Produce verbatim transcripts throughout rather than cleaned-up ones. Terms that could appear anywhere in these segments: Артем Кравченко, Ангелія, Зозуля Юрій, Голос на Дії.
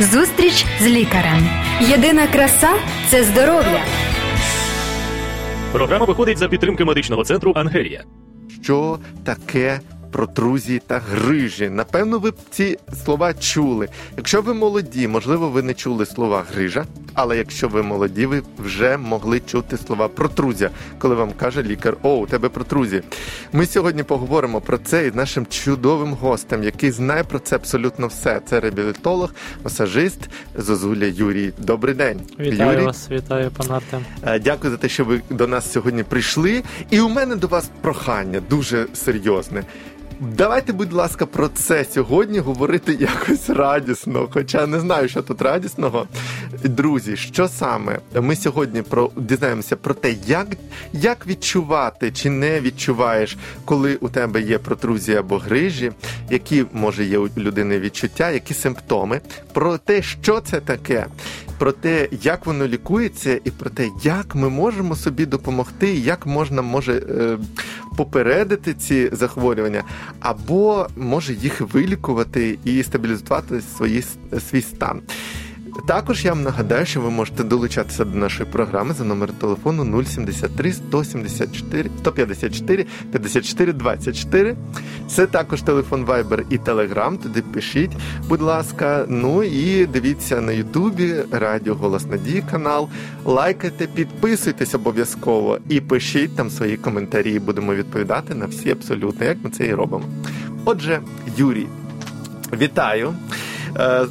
Зустріч з лікарем. Єдина краса – це здоров'я. Програма виходить за підтримки медичного центру «Ангелія». Що таке протрузії та грижі? Напевно, ви б ці слова чули. Якщо ви молоді, можливо, ви не чули слова «грижа», але якщо ви молоді, ви вже могли чути слова «протрузія», коли вам каже лікар: «О, у тебе протрузія». Ми сьогодні поговоримо про це із нашим чудовим гостем, який знає про це абсолютно все. Це реабілітолог, масажист Зозуля Юрій. Добрий день. Вітаю Юрій. Вас, вітаю, пан Артем. Дякую за те, що ви до нас сьогодні прийшли. І у мене до вас прохання дуже серйозне. Давайте, будь ласка, про це сьогодні говорити якось радісно, хоча не знаю, що тут радісного. Друзі, що саме? Ми сьогодні про, дізнаємося про те, як, як відчувати чи не відчуваєш, коли у тебе є протрузія або грижі, які, може, є у людини відчуття, які симптоми, про те, що це таке, про те, як воно лікується і про те, як ми можемо собі допомогти, як можна, може, е, попередити ці захворювання, або може їх вилікувати і стабілізувати свої, свій стан. Також я вам нагадаю, що ви можете долучатися до нашої програми за номером телефону нуль сім три сто сімдесят чотири сто п'ятдесят чотири п'ятдесят чотири двадцять чотири. Це також телефон Viber і Telegram, туди пишіть, будь ласка. Ну і дивіться на Ютубі, радіо «Голос на Дії» канал, лайкайте, підписуйтесь обов'язково і пишіть там свої коментарі, будемо відповідати на всі абсолютно, як ми це і робимо. Отже, Юрій, вітаю!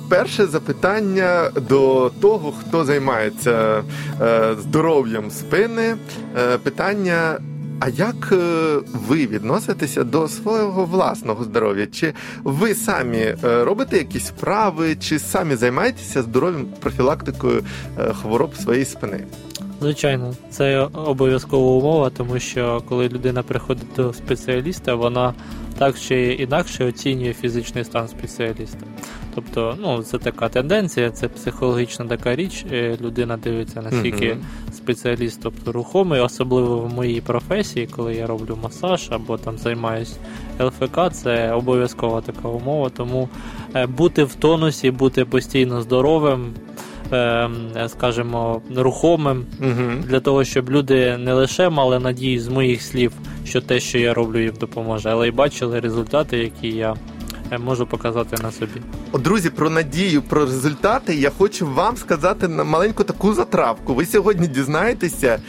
Перше запитання до того, хто займається здоров'ям спини. Питання, а як ви відноситеся до свого власного здоров'я? Чи ви самі робите якісь вправи, чи самі займаєтеся здоров'ям, профілактикою хвороб своєї спини? Звичайно, це обов'язкова умова, тому що коли людина приходить до спеціаліста, вона так чи інакше оцінює фізичний стан спеціаліста. Тобто, ну, це така тенденція, це психологічна така річ, людина дивиться, наскільки mm-hmm. спеціаліст, тобто, рухомий, особливо в моїй професії, коли я роблю масаж або там займаюсь ел еф ка, це обов'язкова така умова, тому бути в тонусі, бути постійно здоровим, скажімо, рухомим, угу. для того, щоб люди не лише мали надію з моїх слів, що те, що я роблю, їм допоможе, але й бачили результати, які я можу показати на собі. Друзі, про надію, про результати я хочу вам сказати маленьку таку затравку. Ви сьогодні дізнаєтеся,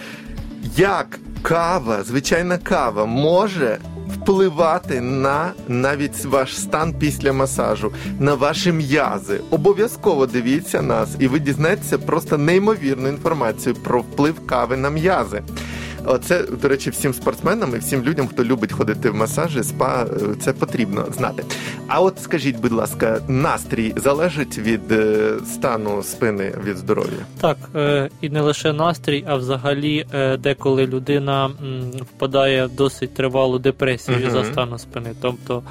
як кава, звичайна кава, може впливати на навіть ваш стан після масажу, на ваші м'язи. Обов'язково дивіться нас, і ви дізнаєтеся просто неймовірну інформацію про вплив кави на м'язи. Оце, до речі, всім спортсменам і всім людям, хто любить ходити в масажі, спа, це потрібно знати. А от скажіть, будь ласка, настрій залежить від стану спини, від здоров'я? Так, і не лише настрій, а взагалі деколи людина впадає в досить тривалу депресію угу. за стану спини. Тобто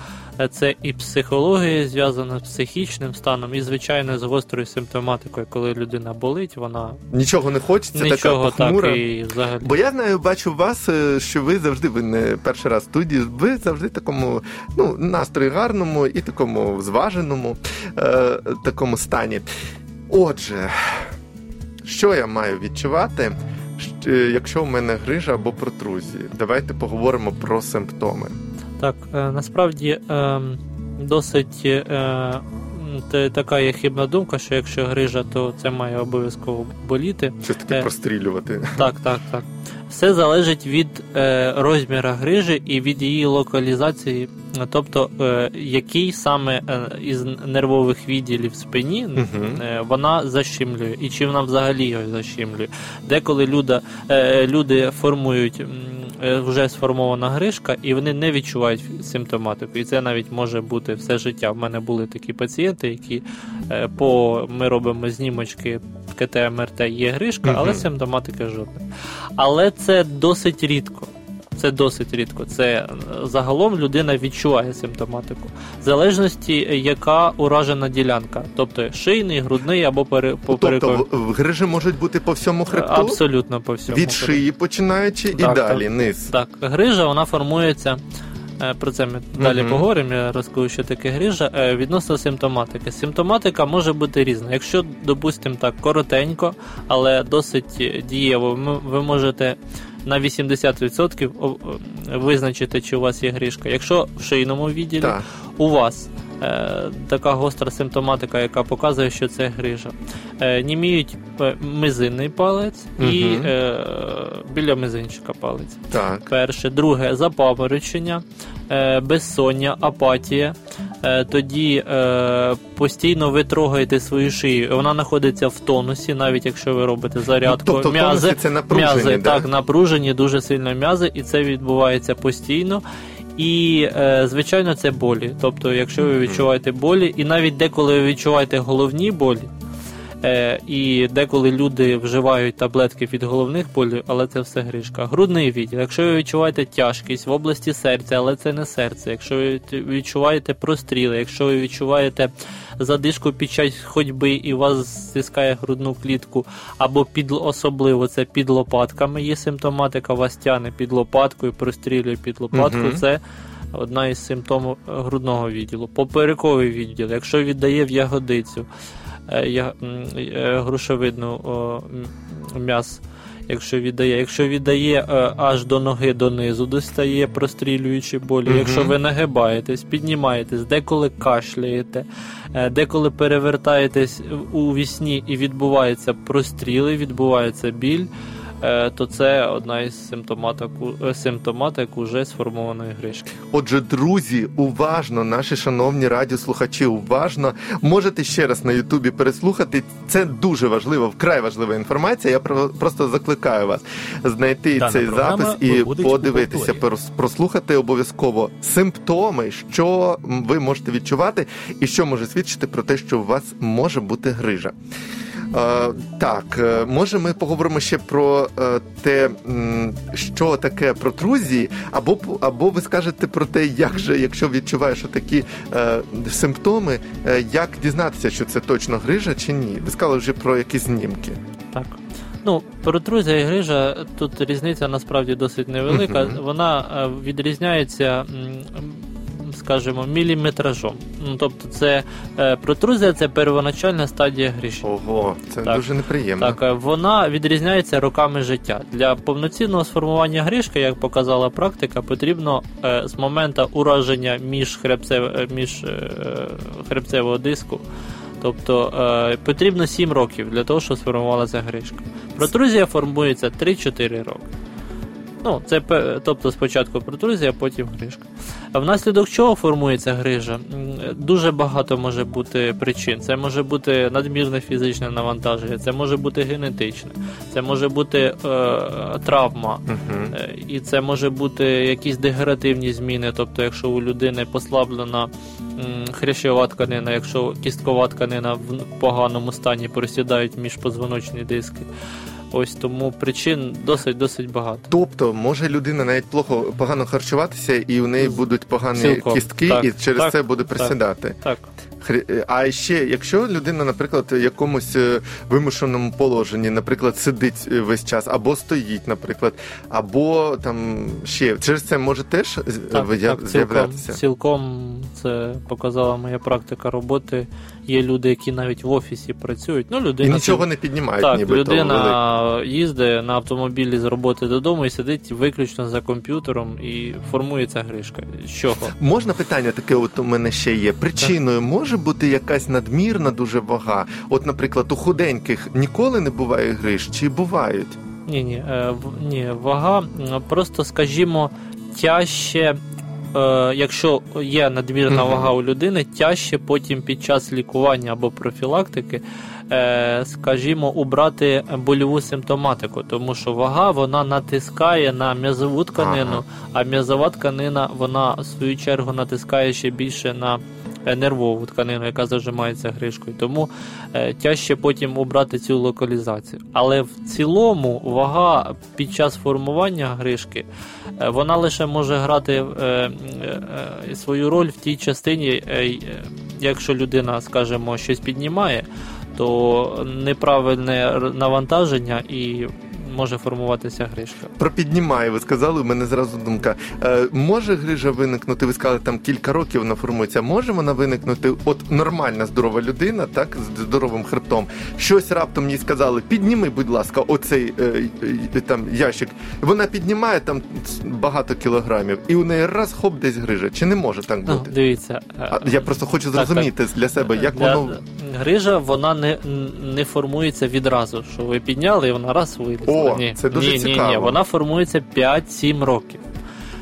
це і психологія зв'язана з психічним станом, і, звичайно, з гострою симптоматикою, коли людина болить, вона... Нічого не хочеться, нічого, така похмура. Так, і взагалі. Бо я знаю, бачу вас, що ви завжди, ви не перший раз в студії, ви завжди такому, ну, настрої гарному і такому зваженому, е, такому стані. Отже, що я маю відчувати, якщо у мене грижа або протрузії? Давайте поговоримо про симптоми. Так, насправді досить така є хибна думка, що якщо грижа, то це має обов'язково боліти. Щось таке прострілювати. Так, так, так. Все залежить від розміру грижі і від її локалізації, тобто який саме із нервових відділів в спині uh-huh. вона защемлює, і чи вона взагалі його защемлює. Деколи люди, люди формують... вже сформована грижка, і вони не відчувають симптоматику. І це навіть може бути все життя. В мене були такі пацієнти, які по ми робимо знімочки ка те, ем ер те, є грижка, але симптоматики жодної. Але це досить рідко. Це досить рідко. Це загалом людина відчуває симптоматику. В залежності, яка уражена ділянка. Тобто шийний, грудний або поперековий. Тобто грижі можуть бути по всьому хребту? Абсолютно по всьому. Від шиї починаючи так, і далі, так, низ. Так, грижа, вона формується про це ми далі mm-hmm. поговоримо, я розкажу, що таке грижа, відносно симптоматики. Симптоматика може бути різна. Якщо, допустимо, так, коротенько, але досить дієво, ви можете на вісімдесят відсотків визначити, чи у вас є грижка. Якщо в шийному відділі да. у вас така гостра симптоматика, яка показує, що це грижа. Німіють мизинний палець угу. і е, біля мизинчика палець. Так. Перше. Друге, запаморочення, е, безсоння, апатія. Е, тоді е, постійно ви трогаєте свою шию. Вона знаходиться в тонусі, навіть якщо ви робите зарядку. Ну, тобто м'язи, це напружені, м'язи да? так, напружені, дуже сильно м'язи, і це відбувається постійно. І, звичайно, це болі. Тобто, якщо ви відчуваєте болі, і навіть деколи ви відчуваєте головні болі, і деколи люди вживають таблетки від головних болів, але це все грижка. Грудний відділ. Якщо ви відчуваєте тяжкість в області серця, але це не серце. Якщо ви відчуваєте простріли, якщо ви відчуваєте задишку під час ходьби і вас стискає грудну клітку, або під, особливо це під лопатками є симптоматика, вас тягне під лопаткою, прострілює під лопатку, угу. це одна із симптомів грудного відділу. Поперековий відділ, якщо віддає в ягодицю, Я, грушевидну о, м'яс, якщо віддає. Якщо віддає о, аж до ноги, донизу достає, прострілюючи болі. Mm-hmm. Якщо ви нагибаєтесь, піднімаєтесь, деколи кашляєте, деколи перевертаєтесь у вісні і відбуваються простріли, відбувається біль, то це одна із симптоматик, симптоматик уже сформованої грижки. Отже, друзі, уважно, наші шановні радіослухачі, уважно. Можете ще раз на Ютубі переслухати. Це дуже важлива, вкрай важлива інформація. Я просто закликаю вас знайти Дана цей запис і подивитися, прослухати обов'язково симптоми, що ви можете відчувати і що може свідчити про те, що у вас може бути грижа. Е, так, може ми поговоримо ще про е, те, що таке протрузії, або, або ви скажете про те, як же, якщо відчуваєш отакі е, симптоми, е, як дізнатися, що це точно грижа чи ні? Ви сказали вже про якісь знімки. Так. Ну, протрузія і грижа, тут різниця насправді досить невелика. Mm-hmm. Вона відрізняється, скажімо, міліметражом. Ну, тобто, це е, протрузія, це первоначальна стадія грижі. Ого, це так, дуже неприємно. Так, вона відрізняється роками життя. Для повноцінного сформування грижки, як показала практика, потрібно е, з моменту ураження між хребцев, між е, хребцевого диску. Тобто, е, потрібно сім років для того, щоб сформувалася грижка. Протрузія формується три-чотири роки. Ну, це, тобто спочатку протрузія, потім грижка. Внаслідок чого формується грижа? Дуже багато може бути причин. Це може бути надмірне фізичне навантаження, це може бути генетичне, це може бути е, травма, угу. і це може бути якісь дегенеративні зміни. Тобто, якщо у людини послаблена хрящова тканина, якщо кісткова тканина в поганому стані, просідають міжпозвоночні диски. Ось тому причин досить-досить багато. Тобто, може людина навіть плохо, погано харчуватися, і у неї будуть погані Цілком. кістки, так, і через так, це буде присідати. Так, так. А ще, якщо людина, наприклад, в якомусь вимушеному положенні, наприклад, сидить весь час, або стоїть, наприклад, або там ще, через це може теж так, так, з'являтися? Так, цілком це показала моя практика роботи. Є люди, які навіть в офісі працюють. Ну, людина, і нічого не піднімають, так, ніби. Так, людина їздить на автомобілі з роботи додому і сидить виключно за комп'ютером, і формується грижка. З чого? Можна питання таке от у мене ще є. Причиною так. може бути якась надмірна дуже вага? От, наприклад, у худеньких ніколи не буває гриж, чи бувають? Ні, ні, е, в, ні вага, просто, скажімо, тяжче... Якщо є надмірна uh-huh. вага у людини, тяжче потім під час лікування або профілактики, скажімо, убрати больову симптоматику, тому що вага, вона натискає на м'язову тканину, uh-huh. а м'язова тканина, вона в свою чергу натискає ще більше на нервову тканину, яка зажимається грижкою. Тому е, тяжче потім обрати цю локалізацію. Але в цілому вага під час формування грижки, е, вона лише може грати е, е, свою роль в тій частині, е, якщо людина, скажімо, щось піднімає, то неправильне навантаження і може формуватися грижка. Про піднімає, ви сказали, у мене зразу думка. Е, може грижа виникнути, ви сказали, там кілька років вона формується, може вона виникнути, от нормальна здорова людина, так, з здоровим хребтом, щось раптом їй сказали, підніми, будь ласка, оцей е, е, там ящик. Вона піднімає там багато кілограмів, і у неї раз, хоп, десь грижа. Чи не може так бути? А, дивіться. А, я просто хочу зрозуміти так, так. для себе, як для... воно... Грижа, вона не, не формується відразу, що ви підняли, і вона раз вилізла. О, ні. Це дуже ні, цікаво. Ні, ні, вона формується п'ять-сім років.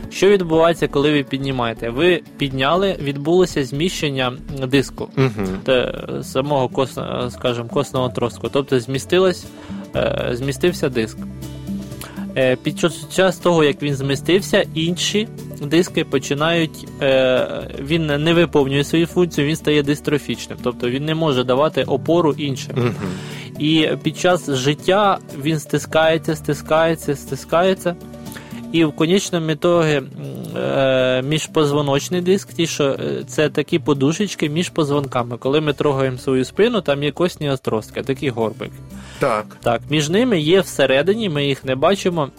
Що відбувається, коли ви піднімаєте? Ви підняли, відбулося зміщення диску, угу. самого костного, скажімо, костного тростку. Тобто змістилось, змістився диск. Під час того, як він змістився, інші диски починають, він не виповнює свою функцію, він стає дистрофічним, тобто він не може давати опору іншим. Mm-hmm. І під час життя він стискається, стискається, стискається, і в конечному ітогі міжпозвоночний диск, ті, що це такі подушечки між позвонками. Коли ми трогаємо свою спину, там є костні отростки, такі горбики. Так. Так, між ними є всередині, ми їх не бачимо,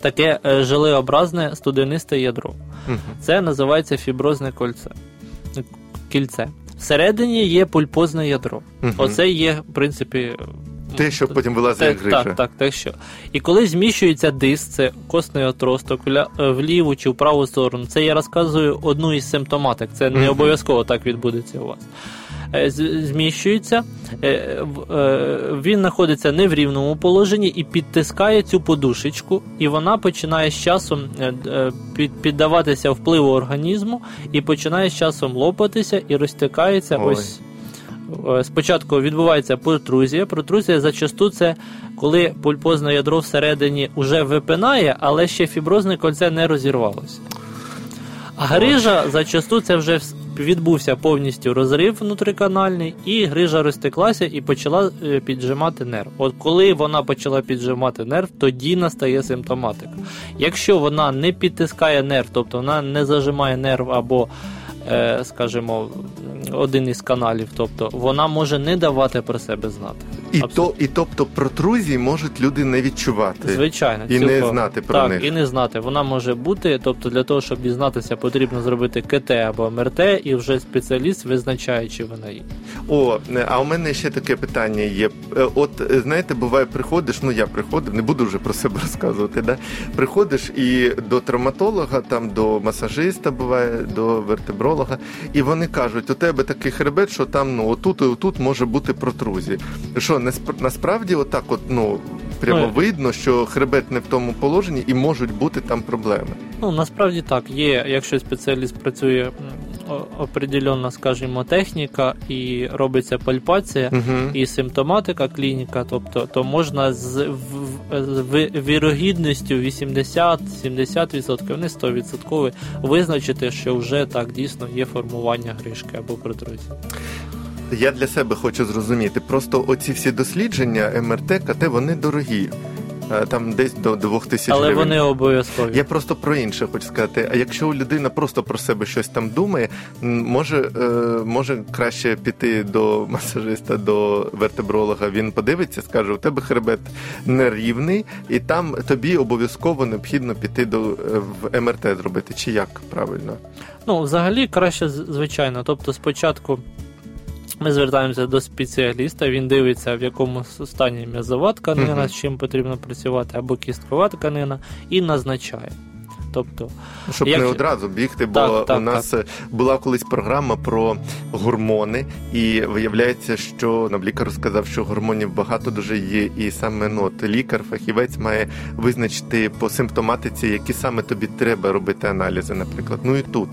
таке желеобразне студенисте ядро. Угу. Це називається фіброзне кольце. кільце. Всередині є пульпозне ядро. Угу. Оце є, в принципі... Те, що потім вилазить як грижа. Так, так, так, що. І коли зміщується диск, це костний отросток, в ліву чи в праву сторону, це я розказую одну із симптоматик, це не обов'язково так відбудеться у вас. Зміщується, він знаходиться не в рівному положенні і підтискає цю подушечку, і вона починає з часом піддаватися впливу організму, і починає з часом лопатися і розтикається. Ой. Ось. Спочатку відбувається протрузія. Протрузія зачасту це коли пульпозне ядро всередині вже випинає, але ще фіброзне кольце не розірвалося. А грижа зачасту це вже відбувся повністю розрив внутриканальний, і грижа розтеклася і почала піджимати нерв. От коли вона почала піджимати нерв, тоді настає симптоматика. Якщо вона не підтискає нерв, тобто вона не зажимає нерв або, скажімо, один із каналів, тобто вона може не давати про себе знати. І, то, і тобто протрузії можуть люди не відчувати. Звичайно. І цілком. Не знати про так, них. Так, і не знати. Вона може бути, тобто для того, щоб дізнатися, потрібно зробити КТ або МРТ, і вже спеціаліст визначає, чи вона є. О, а у мене ще таке питання є. От, знаєте, буває, приходиш, ну я приходив, не буду вже про себе розказувати, да? Приходиш і до травматолога, там, до масажиста буває, до вертебролога, і вони кажуть, у тебе такий хребет, що там, ну, отут і отут може бути протрузія. Що, насправді отак от, ну, прямо ну, видно, що хребет не в тому положенні і можуть бути там проблеми? Ну, насправді так. Є, якщо спеціаліст працює определенна, скажімо, техніка і робиться пальпація, угу. і симптоматика клініка, тобто, то можна з, в, з вірогідністю вісімдесят-сімдесят відсотків, не сто відсотків, визначити, що вже так дійсно є формування грижки або протрузії. Я для себе хочу зрозуміти. Просто оці всі дослідження МРТ, КТ, вони дорогі. Там десь до двох тисяч гривень. Але вони обов'язкові. Я просто про інше хочу сказати. А якщо людина просто про себе щось там думає, може, може краще піти до масажиста, до вертебролога. Він подивиться, скаже, у тебе хребет нерівний, і там тобі обов'язково необхідно піти до в МРТ зробити. Чи як правильно? Ну, взагалі, краще, звичайно. Тобто, спочатку ми звертаємося до спеціаліста, він дивиться, в якому стані м'язова тканина, mm-hmm. з чим потрібно працювати, або кісткова тканина, і назначає. Тобто, щоб як... не одразу бігти, бо так, так, у нас так. була колись програма про гормони, і виявляється, що нам лікар сказав, що гормонів багато дуже є, і саме ну, лікар-фахівець має визначити по симптоматиці, які саме тобі треба робити аналізи, наприклад. Ну і тут,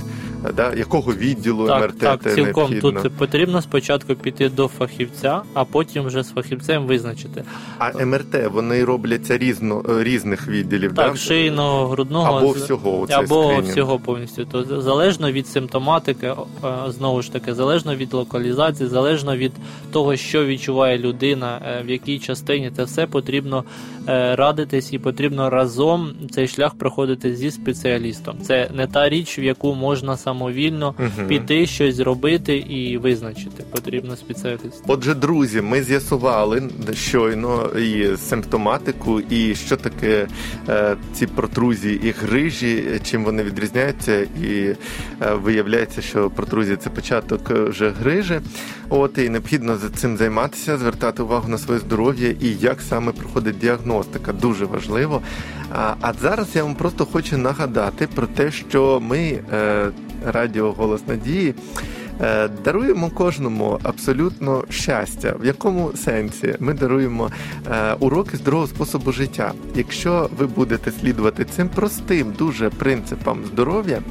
да, якого відділу так, МРТ так, цілком необхідно. Так, тут потрібно спочатку піти до фахівця, а потім вже з фахівцем визначити. А МРТ, вони робляться різно, різних відділів, так? Так, да? Шийного, грудного... Або Всього, або скринінг. Всього повністю. То залежно від симптоматики, знову ж таки, залежно від локалізації, залежно від того, що відчуває людина, в якій частині, це все потрібно радитись і потрібно разом цей шлях проходити зі спеціалістом. Це не та річ, в яку можна самовільно угу. піти, щось зробити і визначити. Потрібно спеціаліст. Отже, друзі, ми з'ясували щойно і симптоматику, і що таке е, ці протрузії і грижі, чим вони відрізняються, і е, виявляється, що протрузія – це початок вже грижі. От, і необхідно цим займатися, звертати увагу на своє здоров'я і як саме проходить діагностика. Дуже важливо. А, а зараз я вам просто хочу нагадати про те, що ми, е, радіо «Голос Надії», даруємо кожному абсолютно щастя. В якому сенсі? Ми даруємо уроки здорового способу життя. Якщо ви будете слідувати цим простим дуже принципам здоров'я,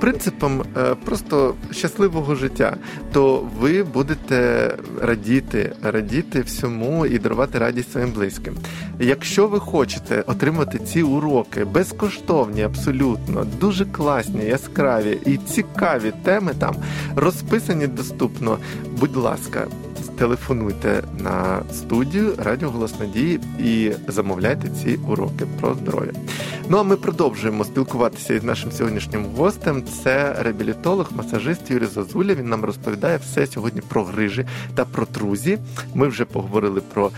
принципам просто щасливого життя, то ви будете радіти, радіти всьому і дарувати радість своїм близьким. Якщо ви хочете отримати ці уроки безкоштовні, абсолютно, дуже класні, яскраві і цікаві теми там, розписуйте, писані доступно. Будь ласка, телефонуйте на студію Радіо «Голос Надії» і замовляйте ці уроки про здоров'я. Ну а ми продовжуємо спілкуватися із нашим сьогоднішнім гостем. Це реабілітолог, масажист Юрій Зозуля. Він нам розповідає все сьогодні про грижі та протрузії. Ми вже поговорили про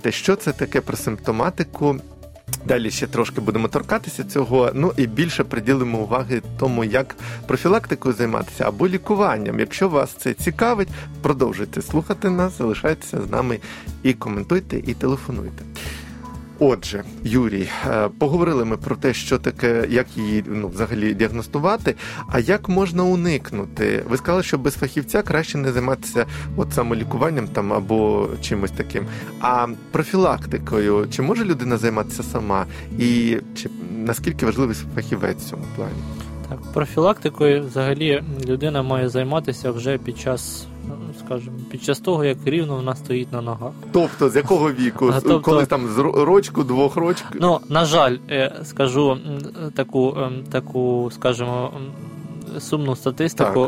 те, що це таке, про симптоматику. Далі ще трошки будемо торкатися цього, ну і більше приділимо уваги тому, як профілактикою займатися або лікуванням. Якщо вас це цікавить, продовжуйте слухати нас, залишайтеся з нами і коментуйте, і телефонуйте. Отже, Юрій, поговорили ми про те, що таке, як її ну, взагалі діагностувати, а як можна уникнути? Ви сказали, що без фахівця краще не займатися от самолікуванням там, або чимось таким. А профілактикою, чи може людина займатися сама? І чи, наскільки важливий фахівець в цьому плані? Так, профілактикою взагалі людина має займатися вже під час... скажімо, під час того, як рівно вона стоїть на ногах. Тобто, з якого віку? Тобто, коли там з рочку, двох рочок? Ну, на жаль, скажу таку, таку, скажімо, сумну статистику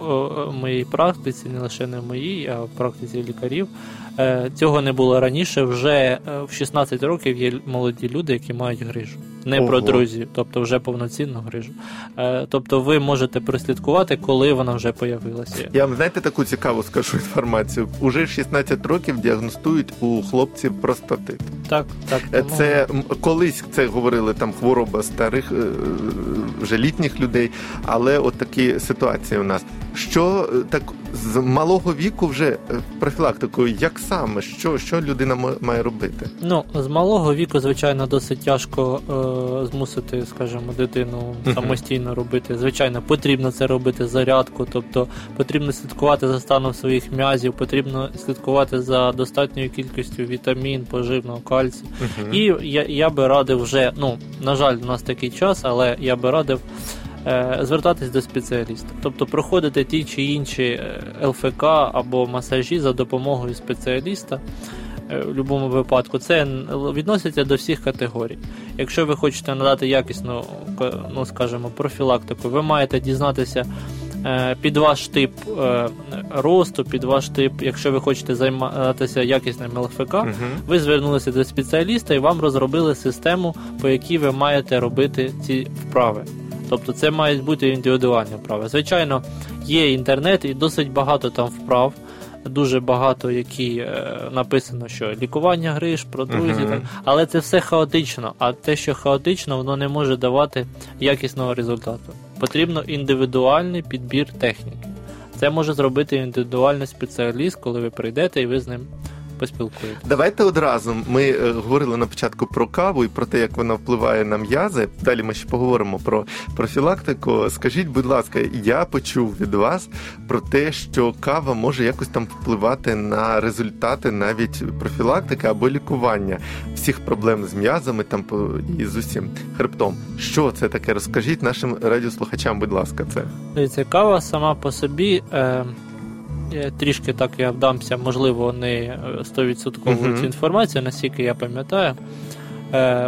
в моїй практиці, не лише не в моїй, а в практиці лікарів. Цього не було раніше. Вже в шістнадцять років є молоді люди, які мають грижу. Не Ого. Протрузію, тобто вже повноцінну грижу. Тобто ви можете прослідкувати, коли вона вже появилася. Я вам, знаєте, таку цікаву скажу інформацію. Уже шістнадцять років діагностують у хлопців простатит. Так, так. Це колись це говорили там хвороба старих, вже літніх людей, але от такі ситуації у нас. Що так з малого віку вже профілактикою, як саме, що, що людина має робити? Ну, з малого віку, звичайно, досить тяжко е- змусити, скажімо, дитину самостійно робити. Звичайно, потрібно це робити, зарядку, тобто потрібно слідкувати за станом своїх м'язів, потрібно слідкувати за достатньою кількістю вітамін, поживного, кальцію. Uh-huh. І я, я би радив вже, ну, на жаль, у нас такий час, але я би радив звертатись до спеціаліста. Тобто проходити ті чи інші ЛФК або масажі за допомогою спеціаліста в будь-якому випадку. Це відноситься до всіх категорій. Якщо ви хочете надати якісну, ну, скажімо, профілактику, ви маєте дізнатися під ваш тип росту, під ваш тип, якщо ви хочете займатися якісним ЛФК, угу. ви звернулися до спеціаліста і вам розробили систему, по якій ви маєте робити ці вправи. Тобто це мають бути індивідуальні вправи. Звичайно, є інтернет і досить багато там вправ, дуже багато, які е, написано, що лікування гриж, протрузії, uh-huh. але це все хаотично, а те, що хаотично, воно не може давати якісного результату. Потрібно індивідуальний підбір техніки. Це може зробити індивідуальний спеціаліст, коли ви прийдете і ви з ним поспілкуєте. Давайте одразу. Ми е, говорили на початку про каву і про те, як вона впливає на м'язи. Далі ми ще поговоримо про профілактику. Скажіть, будь ласка, я почув від вас про те, що кава може якось там впливати на результати навіть профілактики або лікування всіх проблем з м'язами там і з усім хребтом. Що це таке? Розкажіть нашим радіослухачам, будь ласка, це. Дивіться, кава сама по собі... Е... Трішки так я вдамся, можливо, не сто відсотків uh-huh. цю інформацію, наскільки я пам'ятаю.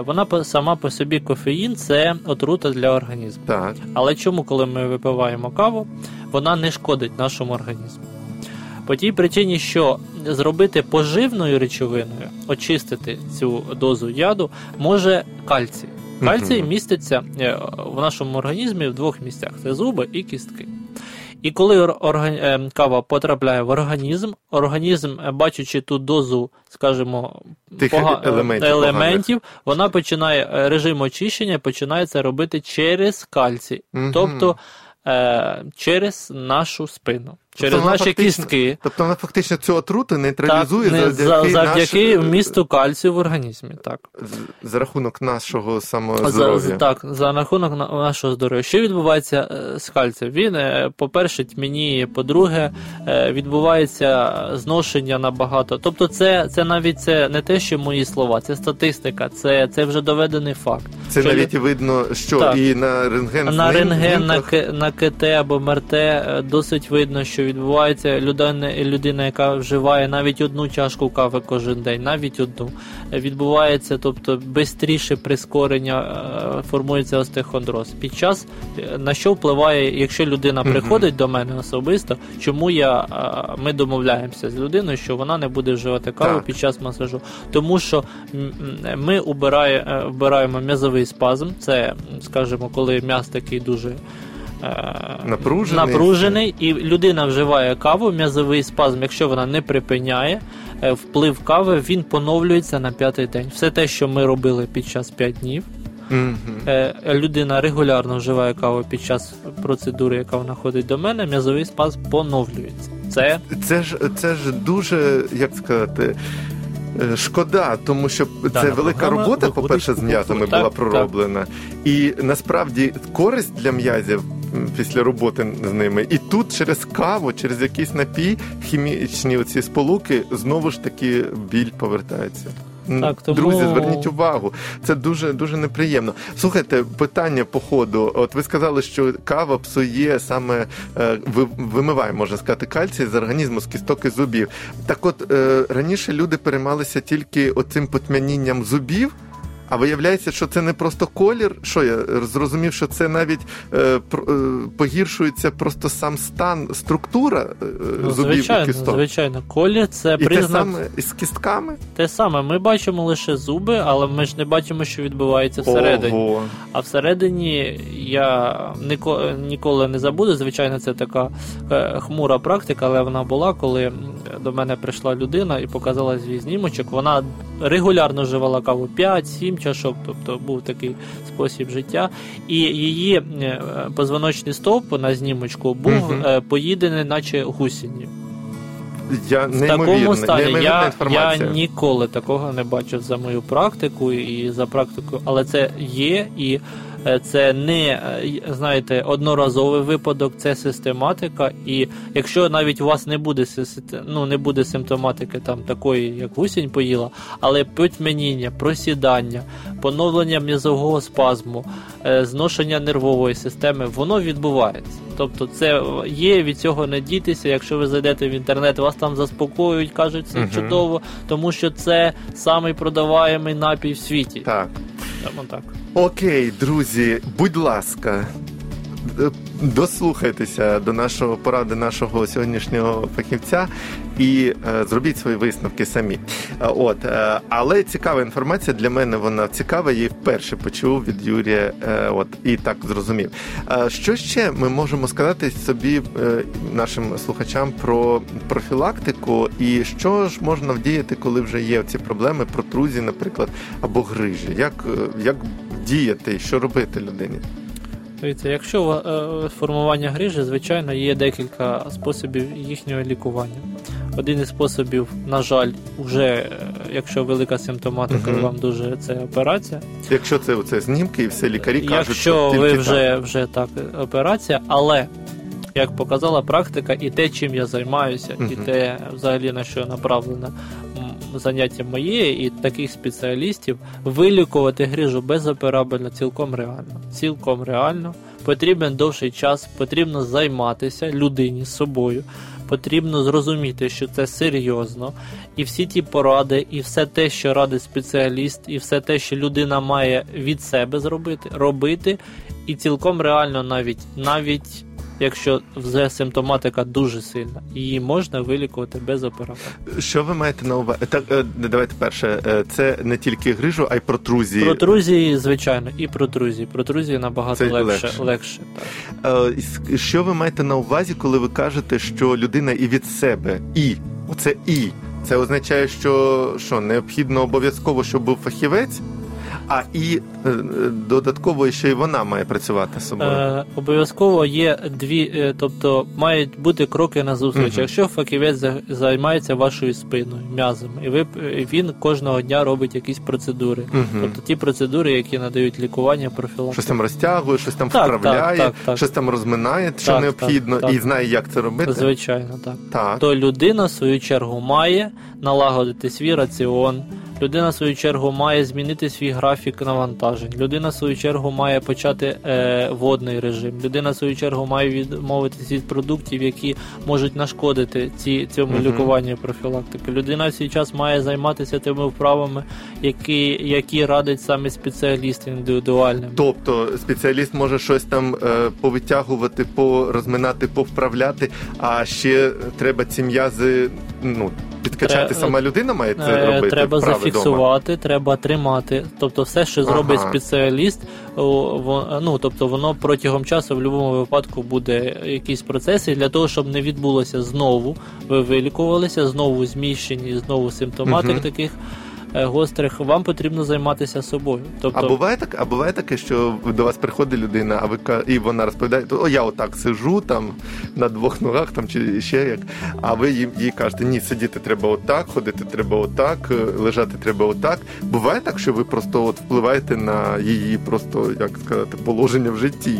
Вона сама по собі, кофеїн, це отрута для організму. Так. Але чому, коли ми випиваємо каву, вона не шкодить нашому організму? По тій причині, що зробити поживною речовиною, очистити цю дозу яду, може кальцій. Кальцій міститься в нашому організмі в двох місцях – це зуби і кістки. І коли кава потрапляє в організм, організм, бачачи ту дозу, скажімо, пога... елементів, елементів вона починає, режим очищення починає це робити через кальцій, угу. тобто е, через нашу спину. Через тобто наші кістки. Тобто вона фактично цю отруту нейтралізує так, завдяки, завдяки наш... вмісту кальцію в організмі. Так. За, за рахунок нашого самоздоров'я. За, так, за рахунок нашого здоров'я. Що відбувається з кальцієм? Він, по-перше, тьмяніє, по-друге, відбувається зношення набагато. Тобто це, це навіть це не те, що мої слова, це статистика, це, це вже доведений факт. Це що навіть від... видно, що так. і на рентген. На рентген, на, к... на КТ або МРТ досить видно, що відбувається людина, людина, яка вживає навіть одну чашку кави кожен день, навіть одну, відбувається, тобто, швидше прискорення, формується остеохондроз. Під час, на що впливає, якщо людина приходить mm-hmm. до мене особисто, чому я, ми домовляємося з людиною, що вона не буде вживати каву так. під час масажу. Тому що ми убирає, вбираємо м'язовий спазм, це, скажімо, коли м'яз такий дуже напружений. напружений, і людина вживає каву, м'язовий спазм, якщо вона не припиняє, вплив кави, він поновлюється на п'ятий день. Все те, що ми робили під час п'яти днів, mm-hmm. людина регулярно вживає каву під час процедури, яка вона ходить до мене, м'язовий спазм поновлюється. Це, це, ж, це ж дуже, як сказати, шкода, тому що Дана це велика робота, по-перше, з м'язами була пророблена. Так. І, насправді, користь для м'язів після роботи з ними. І тут через каву, через якийсь напій, хімічні оці сполуки, знову ж таки біль повертається. Так, тому... Друзі, зверніть увагу. Це дуже, дуже неприємно. Слухайте, питання по ходу. От ви сказали, що кава псує саме, вимиває, можна сказати, кальцій з організму, з кісток і зубів. Так от, раніше люди переймалися тільки оцим потьмянінням зубів, а виявляється, що це не просто колір. Що я зрозумів, що це навіть е, погіршується просто сам стан, структура е, ну, зубів звичайно, і кісток. Звичайно, колір – це і признак... І те саме з кістками? Те саме. Ми бачимо лише зуби, але ми ж не бачимо, що відбувається всередині. Ого. А всередині я ніколи не забуду. Звичайно, це така хмура практика, але вона була, коли до мене прийшла людина і показала свій знімочок. Вона регулярно вживала каву п'ять-сім чашок, тобто був такий спосіб життя. І її позвоночний стовп на знімочку був угу. поїдений, наче гусінню. Я в такому стані я, я ніколи такого не бачив за мою практику і за практику, але це є і це не, знаєте, одноразовий випадок, це систематика, і якщо навіть у вас не буде, ну, не буде симптоматики там такої, як гусінь поїла, але потьмяніння, просідання, поновлення м'язового спазму, зношення нервової системи, воно відбувається. Тобто це є, від цього не дійтеся, якщо ви зайдете в інтернет, вас там заспокоюють, кажуть, це uh-huh. чудово, тому що це самий продаваємий напій в світі. Так. Тому так. Окей, друзі, будь ласка, дослухайтеся до нашого поради нашого сьогоднішнього фахівця і е, зробіть свої висновки самі. От, е, але цікава інформація, для мене вона цікава, я її вперше почув від Юрія, е, от, і так зрозумів. Е, що ще ми можемо сказати собі, е, нашим слухачам про профілактику і що ж можна вдіяти, коли вже є ці проблеми, протрузії, наприклад, або грижі? Як, як діяти, що робити людині? Дивіться, якщо формування грижі, звичайно, є декілька способів їхнього лікування. Один із способів, на жаль, вже, якщо велика симптоматика, угу. вам дуже це операція. Якщо це, це знімки і все лікарі кажуть, якщо що тільки ви вже, так. вже так, операція, але, як показала практика, і те, чим я займаюся, угу. і те, взагалі, на що направлено заняття моє і таких спеціалістів, вилікувати грижу безоперабельно цілком реально. Цілком реально. Потрібен довший час, потрібно займатися людині з собою, потрібно зрозуміти, що це серйозно. І всі ті поради, і все те, що радить спеціаліст, і все те, що людина має від себе зробити, робити, і цілком реально навіть, навіть якщо вже симптоматика дуже сильна, її можна вилікувати без операції. Що ви маєте на увазі? Так, давайте перше, це не тільки грижу, а й протрузії. Протрузії, звичайно, і протрузії. Протрузії набагато це легше. легше. легше так. Що ви маєте на увазі, коли ви кажете, що людина і від себе, і, оце і, це означає, що, що необхідно обов'язково, щоб був фахівець? А і додатково ще й вона має працювати з собою. Е, обов'язково є дві, тобто мають бути кроки назустріч. Угу. Якщо фахівець займається вашою спиною, м'язами, і ви, він кожного дня робить якісь процедури. Угу. Тобто ті процедури, які надають лікування, профілактику. Щось там розтягує, щось там так, вправляє, так, так, щось там розминає, так, що необхідно, так, так, і знає, як це робити. Звичайно, так. так. То людина, в свою чергу, має налагодити свій раціон. Людина, в свою чергу, має змінити свій графік навантажень. Людина, в свою чергу, має почати е, водний режим. Людина, в свою чергу, має відмовитись від продуктів, які можуть нашкодити ці, цьому mm-hmm. лікуванню і профілактику. Людина, в свій час, має займатися тими вправами, які, які радить саме спеціаліст індивідуальним. Тобто спеціаліст може щось там е, повитягувати, порозминати, повправляти, а ще треба ці м'язи... Ну, підкачати Тре... сама людина має це робити? Треба зафіксувати, дома. Треба тримати. Тобто все, що зробить ага. спеціаліст, ну, тобто воно протягом часу в будь-якому випадку буде якісь процеси, для того, щоб не відбулося знову, ви вилікувалися, знову зміщені, знову симптоматик угу. таких гострих, вам потрібно займатися собою. Тобто... А буває так, а буває таке, що до вас приходить людина, а ви і вона розповідає: "О, я отак сижу там на двох ногах там чи ще як". А ви їй, їй кажете: "Ні, сидіти треба отак, ходити треба отак, лежати треба отак". Буває так, що ви просто от впливаєте на її просто, як сказати, положення в житті.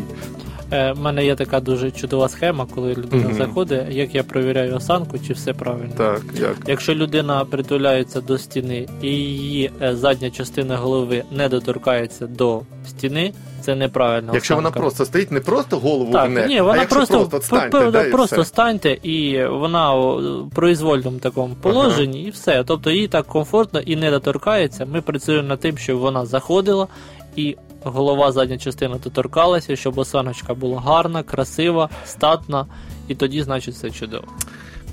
У мене є така дуже чудова схема, коли людина mm-hmm. заходить, як я перевіряю осанку, чи все правильно. Так, як? Якщо людина притуляється до стіни і її задня частина голови не доторкається до стіни, це неправильно. Якщо осанка. Вона просто стоїть, не просто голову так, вне, ні, вона а якщо просто, просто станьте, по, да, просто станьте, і вона в произвольному такому положенні, ага. і все. Тобто їй так комфортно і не доторкається. Ми працюємо над тим, щоб вона заходила і голова, задня частина доторкалася, щоб осаночка була гарна, красива, статна, і тоді, значить, все чудово.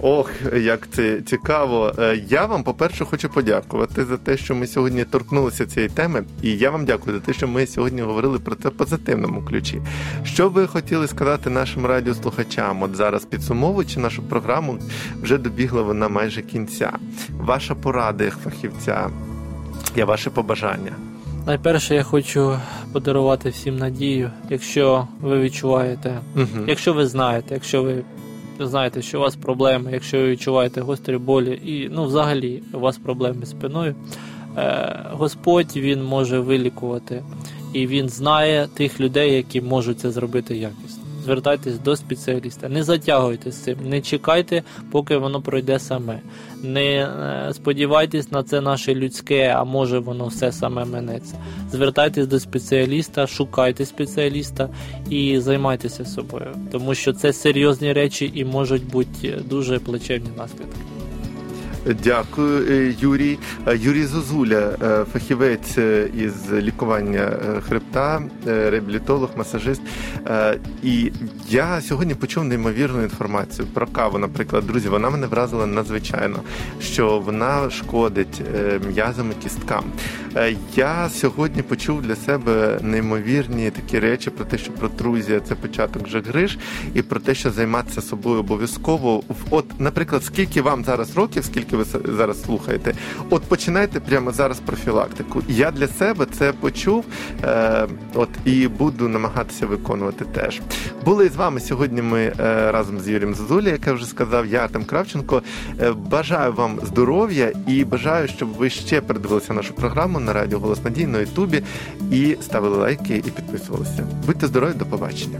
Ох, як це цікаво. Я вам, по-перше, хочу подякувати за те, що ми сьогодні торкнулися цієї теми, і я вам дякую за те, що ми сьогодні говорили про це в позитивному ключі. Що ви хотіли сказати нашим радіослухачам? От зараз, підсумовуючи нашу програму, вже добігла вона майже кінця. Ваша порада як фахівця, я ваші побажання. Найперше, я хочу подарувати всім надію, якщо ви відчуваєте, uh-huh. якщо ви знаєте, якщо ви знаєте, що у вас проблеми, якщо ви відчуваєте гострі болі і, ну, взагалі, у вас проблеми з спиною, е- Господь, Він може вилікувати, і Він знає тих людей, які можуть це зробити якісно. Звертайтесь до спеціаліста, не затягуйте з цим, не чекайте, поки воно пройде саме. Не сподівайтесь на це наше людське, а може воно все саме минеться. Звертайтесь до спеціаліста, шукайте спеціаліста і займайтеся собою, тому що це серйозні речі і можуть бути дуже плачевні наслідки. Дякую, Юрій. Юрій Зозуля, фахівець із лікування хребта, реабілітолог, масажист. І я сьогодні почув неймовірну інформацію про каву, наприклад. Друзі, вона мене вразила надзвичайно, що вона шкодить м'язам і кісткам. Я сьогодні почув для себе неймовірні такі речі про те, що протрузія – це початок вже гриж, і про те, що займатися собою обов'язково. От, наприклад, скільки вам зараз років, скільки ви зараз слухаєте, от починайте прямо зараз профілактику. Я для себе це почув, е, от і буду намагатися виконувати теж. Були з вами сьогодні ми е, разом з Юрієм Зозуля, як я вже сказав, я Артем Кравченко. Е, бажаю вам здоров'я і бажаю, щоб ви ще передивилися нашу програму на радіо «Голос Надії» на Ютубі і ставили лайки і підписувалися. Будьте здорові, до побачення.